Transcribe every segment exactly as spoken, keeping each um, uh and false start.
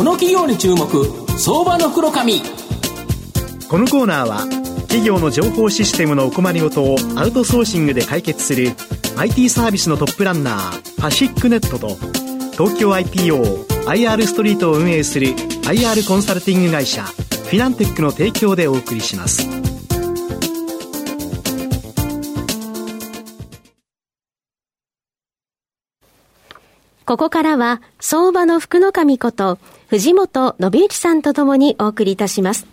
この企業に注目、相場の黒髪。このコーナーは企業の情報システムのお困りごとをアウトソーシングで解決する アイティー サービスのトップランナーパシックネットと東京 アイピーオー アイアール ストリートを運営する アイアール コンサルティング会社フィナンテックの提供でお送りします。ここからは相場の福の神こと藤本信之さんとともにお送りいたします。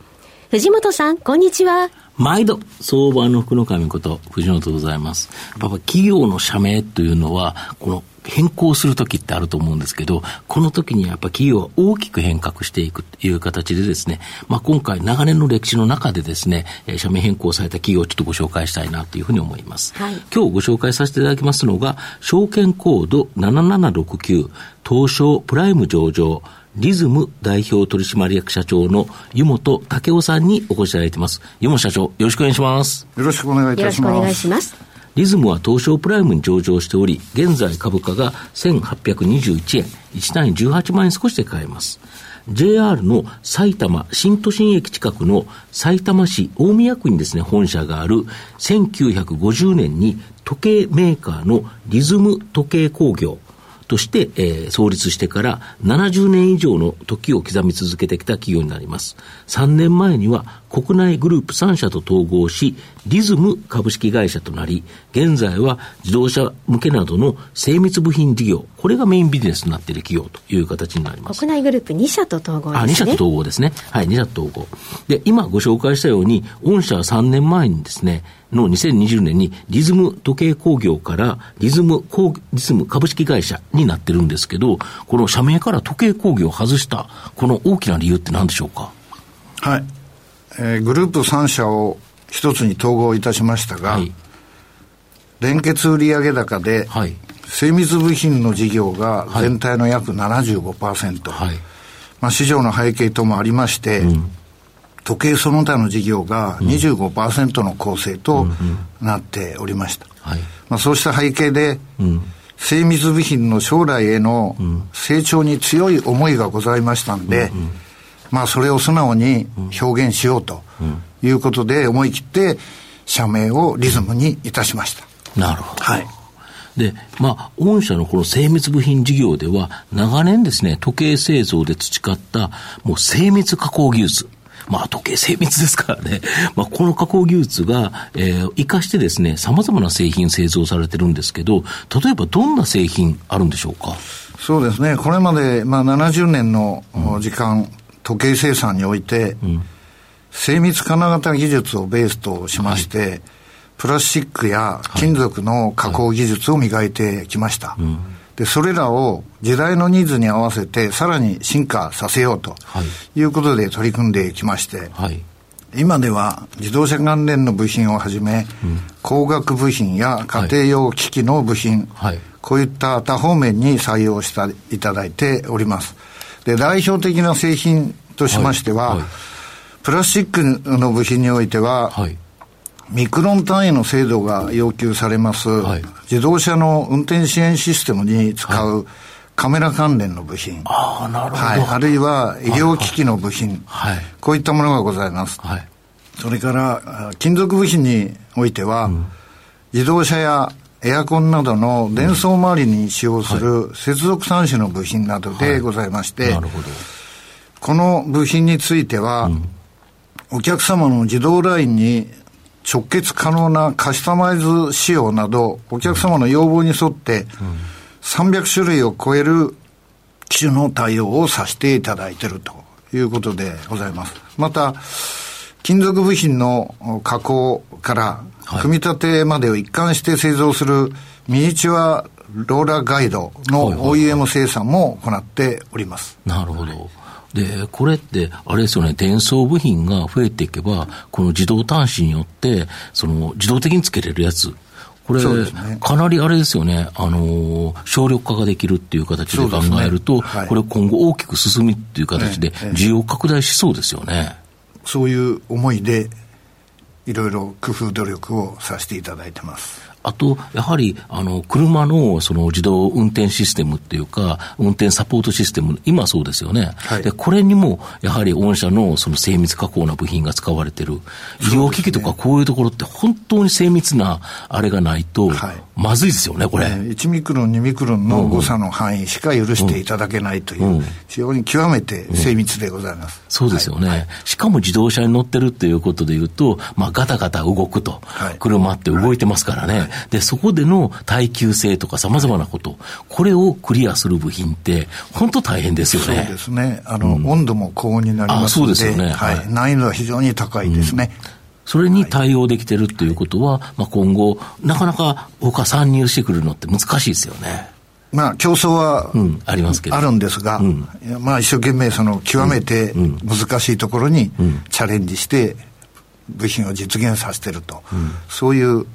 藤本さん、こんにちは。毎度相場の福の神こと藤本でございます。やっぱ企業の社名というのはこの変更するときってあると思うんですけど、この時にやっぱ企業は大きく変革していくという形でですね、まあ、今回長年の歴史の中でですね、社名変更された企業をちょっとご紹介したいなというふうに思います、はい、今日ご紹介させていただきますのが証券コードななななろくきゅう東証プライム上場リズム代表取締役社長の湯本武夫さんにお越しいただいています。湯本社長、よろしくお願いします。よろしくお願いいたします。よろしくお願いします。リズムは東証プライムに上場しており、現在株価がせんはっぴゃくにじゅういちえん、いち単位じゅうはちまん円少しで買えます。 ジェイアール の埼玉新都心駅近くの埼玉市大宮区にですね本社があるせんきゅうひゃくごじゅうねんに時計メーカーのリズム時計工業として、えー、創立してからななじゅうねん以上の時を刻み続けてきた企業になります。さんねんまえには国内グループさんしゃと統合しリズム株式会社となり、現在は自動車向けなどの精密部品事業、これがメインビジネスになっている企業という形になります。国内グループに社と統合ですね。あ、に社と統合ですね。はい、に社と統合で、今ご紹介したように御社はさんねんまえにですねのにせんにじゅうねんにリズム時計工業からリズム、リズム株式会社になってるんですけど、この社名から時計工業を外したこの大きな理由って何でしょうか。はい、えー、グループさん社を一つに統合いたしましたが、はい、連結売上高で、はい、精密部品の事業が全体の約 ななじゅうごパーセント、はい、まあ、市場の背景ともありまして、うん、時計その他の事業が にじゅうごパーセント の構成となっておりました、うんうんうん、はい、まあ、そうした背景で、うん、精密部品の将来への成長に強い思いがございましたんで、うんうん、まあ、それを素直に表現しようということで思い切って社名をリズムにいたしました。なるほど、はい。で、まあ、御社のこの精密部品事業では長年ですね時計製造で培ったもう精密加工技術、まあ、時計精密ですからね。まあ、この加工技術が、えー、活かしてですね、様々な製品製造されてるんですけど、例えばどんな製品あるんでしょうか。そうですね。これまで、まあ、ななじゅうねんの時間、うん、時計生産において、うん、精密金型技術をベースとしまして、はい、プラスチックや金属の加工技術を磨いてきました。はいはい、うん、でそれらを時代のニーズに合わせてさらに進化させようということで取り組んできまして、はい、今では自動車関連の部品をはじめ、うん、工学部品や家庭用機器の部品、はい、こういった多方面に採用していただいております。で代表的な製品としましては、はいはい、プラスチックの部品においては、はい、ミクロン単位の精度が要求されます、はい、自動車の運転支援システムに使うカメラ関連の部品、はい、あ、なるほど、はい、あるいは医療機器の部品、はい、こういったものがございます、はい、それから金属部品においては、うん、自動車やエアコンなどの電装周りに使用する接続端子の部品などでございまして、はいはい、なるほど、この部品については、うん、お客様の自動ラインに直結可能なカスタマイズ仕様などお客様の要望に沿ってさんびゃくしゅるいを超える機種の対応をさせていただいているということでございます。また金属部品の加工から組み立てまでを一貫して製造するミニチュアローラーガイドの オーイーエム 生産も行っております。なるほど。でこれってあれですよね、電装部品が増えていけばこの自動端子によってその自動的につけれるやつ、これ、ね、かなりあれですよね、あのー、省力化ができるっていう形で考えると、ね、はい、これ今後大きく進むっていう形で需要拡大しそうですよね、ええええ、そういう思いでいろいろ工夫努力をさせていただいてます。あとやはりあの車 の, その自動運転システムっていうか運転サポートシステム、今そうですよね、はい、でこれにもやはり御社 の, その精密加工な部品が使われてる、医療機器とかこういうところって本当に精密なあれがないとまずいですよね、はい、これ、えー、いちミクロンにミクロンの誤差の範囲しか許していただけないという、うんうん、非常に極めて精密でございます、うん、そうですよね、はい、しかも自動車に乗ってるということでいうと、まあ、ガタガタ動くと、はい、車って動いてますからね、はいはい、でそこでの耐久性とかさまざまなこと、はい、これをクリアする部品って本当大変ですよね。そうですね、あの、うん、温度も高温になりますの で, ああそうですよね、はいはい、難易度は非常に高いですね、うん、それに対応できてるということは、はい、まあ、今後なかなか他参入してくるのって難しいですよね。まあ、競争は、うん、ありますけど、あるんですが、うん、まあ、一生懸命その極めて難しいところにチャレンジして部品を実現させてると、うん、そういう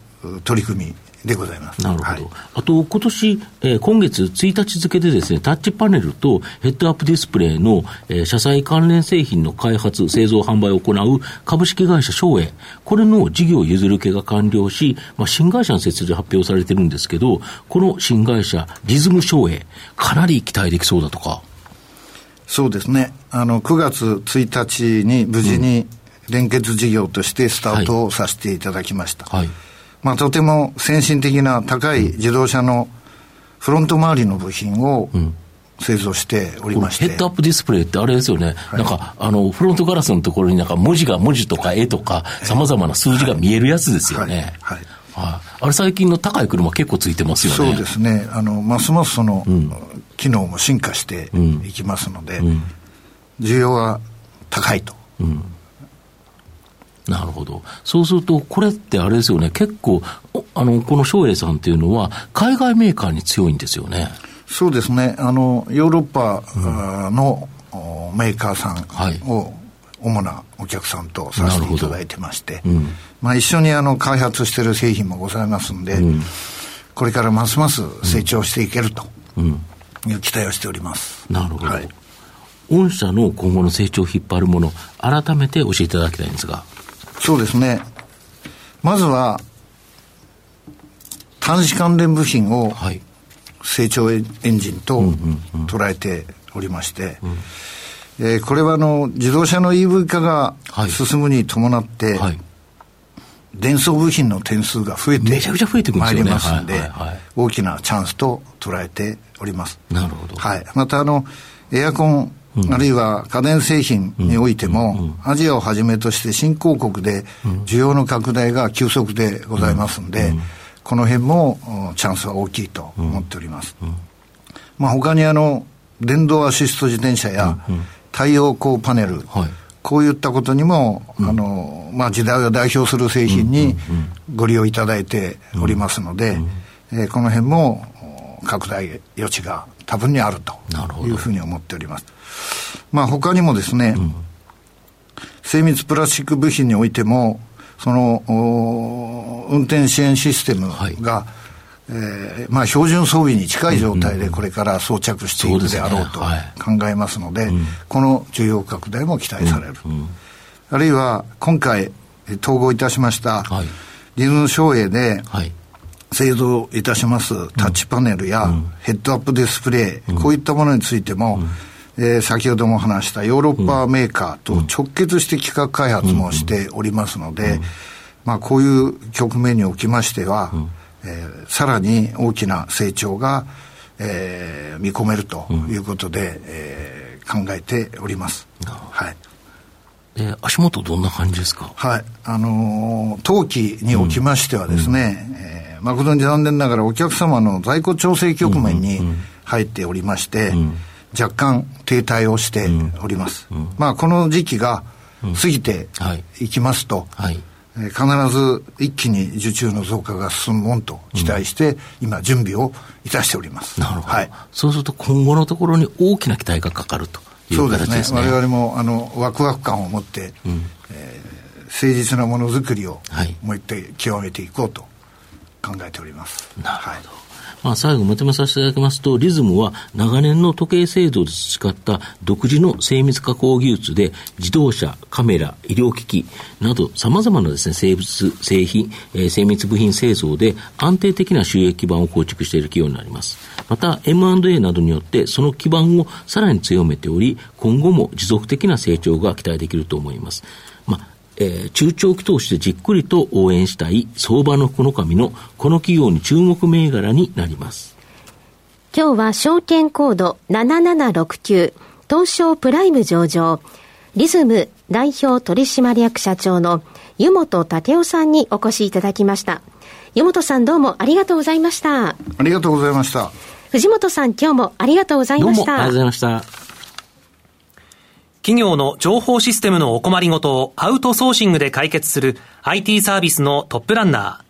取り組みでございます。なるほど、はい、あと今年、えー、今月ついたち付でですね、タッチパネルとヘッドアップディスプレイの、えー、車載関連製品の開発製造販売を行う株式会社松栄、これの事業譲り受けが完了し、まあ、新会社の設立が発表されてるんですけど、この新会社リズム松栄、かなり期待できそうだとか。そうですね、あのくがつついたちに無事に連結事業としてスタートをさせていただきました、うん、はいはい、まあ、とても先進的な高い自動車のフロント周りの部品を製造しておりまして、うん、ヘッドアップディスプレイってあれですよね、はい、なんかあのフロントガラスのところになんか文字が文字とか絵とかさまざまな数字が見えるやつですよね、はいはいはいはい、あれ最近の高い車結構ついてますよね。そうですね、あのますますその機能も進化していきますので、うんうん、需要は高いと、うん、なるほど。そうするとこれってあれですよね、結構あのこの松栄さんっていうのは海外メーカーに強いんですよね。そうですね、あのヨーロッパの、うん、メーカーさんを主なお客さんとさせていただいてまして、うん、まあ、一緒にあの開発している製品もございますんで、うん、これからますます成長していけるという期待をしております、うんうん、なるほど、はい、御社の今後の成長を引っ張るもの、改めて教えていただきたいんですが。そうですね、まずは端子関連部品を成長エンジンと捉えておりまして、うんうんうん、えー、これはあの自動車の イーブイ 化が進むに伴って、はいはい、電装部品の点数が増えてめちゃくちゃ増えてくるんですよね、まいりますので、はいはいはい、大きなチャンスと捉えております。なるほど、はい、またあのエアコンあるいは家電製品においてもアジアをはじめとして新興国で需要の拡大が急速でございますので、この辺もチャンスは大きいと思っております、まあ、他にあの電動アシスト自転車や太陽光パネル、こういったことにもあのまあ時代を代表する製品にご利用いただいておりますので、えこの辺も拡大余地が多分にあるというふうに思っております。まあ、他にもですね、うん、精密プラスチック部品においてもその運転支援システムが、はい、えーまあ、標準装備に近い状態でこれから装着していくであろうと考えますので、うん、この需要拡大も期待される、うんうん、あるいは今回統合いたしました、はい、リズム松栄で、はい、製造いたしますタッチパネルやヘッドアップディスプレイ、うん、こういったものについても、うん、えー、先ほども話したヨーロッパメーカーと直結して企画開発もしておりますので、うん、まあ、こういう局面におきましては、うん、えー、さらに大きな成長が、えー、見込めるということで、うん、えー、考えております、はい。えー、足元どんな感じですか。はい、あのー、当期におきましてはですね、うんうん、えー誠に残念ながらお客様の在庫調整局面に入っておりまして、うんうん、若干停滞をしております、うんうん、まあ、この時期が過ぎていきますと、うん、はい、えー、必ず一気に受注の増加が進むもんと期待して、うん、今準備をいたしております。なるほど、はい、そうすると今後のところに大きな期待がかかるという形ですね。そうですね、我々もあのワクワク感を持って、うん、えー、誠実なものづくりをもう一回極めていこうと考えております。なるほど、はい、まあ、最後まとめさせていただきますと、リズムは長年の時計製造で培った独自の精密加工技術で自動車、カメラ、医療機器など様々なですね、生物、製品、えー、精密部品製造で安定的な収益基盤を構築している企業になります。また エムアンドエー などによってその基盤をさらに強めており、今後も持続的な成長が期待できると思います。まあえー、中長期投資でじっくりと応援したい相場の福の神のこの企業に注目銘柄になります。今日は証券コードななななろくきゅう東証プライム上場、リズム代表取締役社長の湯本武雄さんにお越しいただきました。湯本さん、どうもありがとうございました。ありがとうございました。藤本さん、今日もありがとうございました。どうもありがとうございました。企業の情報システムのお困りごとをアウトソーシングで解決する アイティー サービスのトップランナ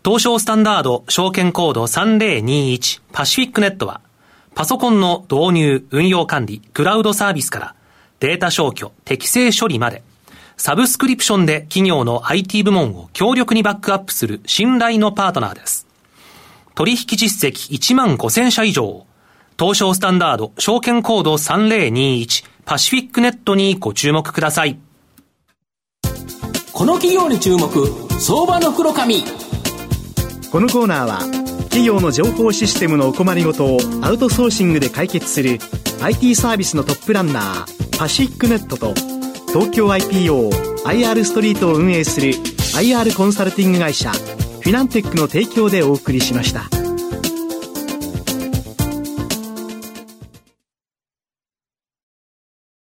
ー、東証スタンダード証券コードさんぜろにいちパシフィックネットは、パソコンの導入・運用管理、クラウドサービスからデータ消去・適正処理まで、サブスクリプションで企業の アイティー 部門を強力にバックアップする信頼のパートナーです。取引実績いちまんごせんしゃ以上、東証スタンダード証券コードさんぜろにいちパシフィックネットにご注目ください。この企業に注目、相場の黒髪。このコーナーは企業の情報システムのお困りごとをアウトソーシングで解決する アイティー サービスのトップランナーパシフィックネットと東京 アイピーオー アイアール ストリートを運営する アイアール コンサルティング会社フィナンテックの提供でお送りしました。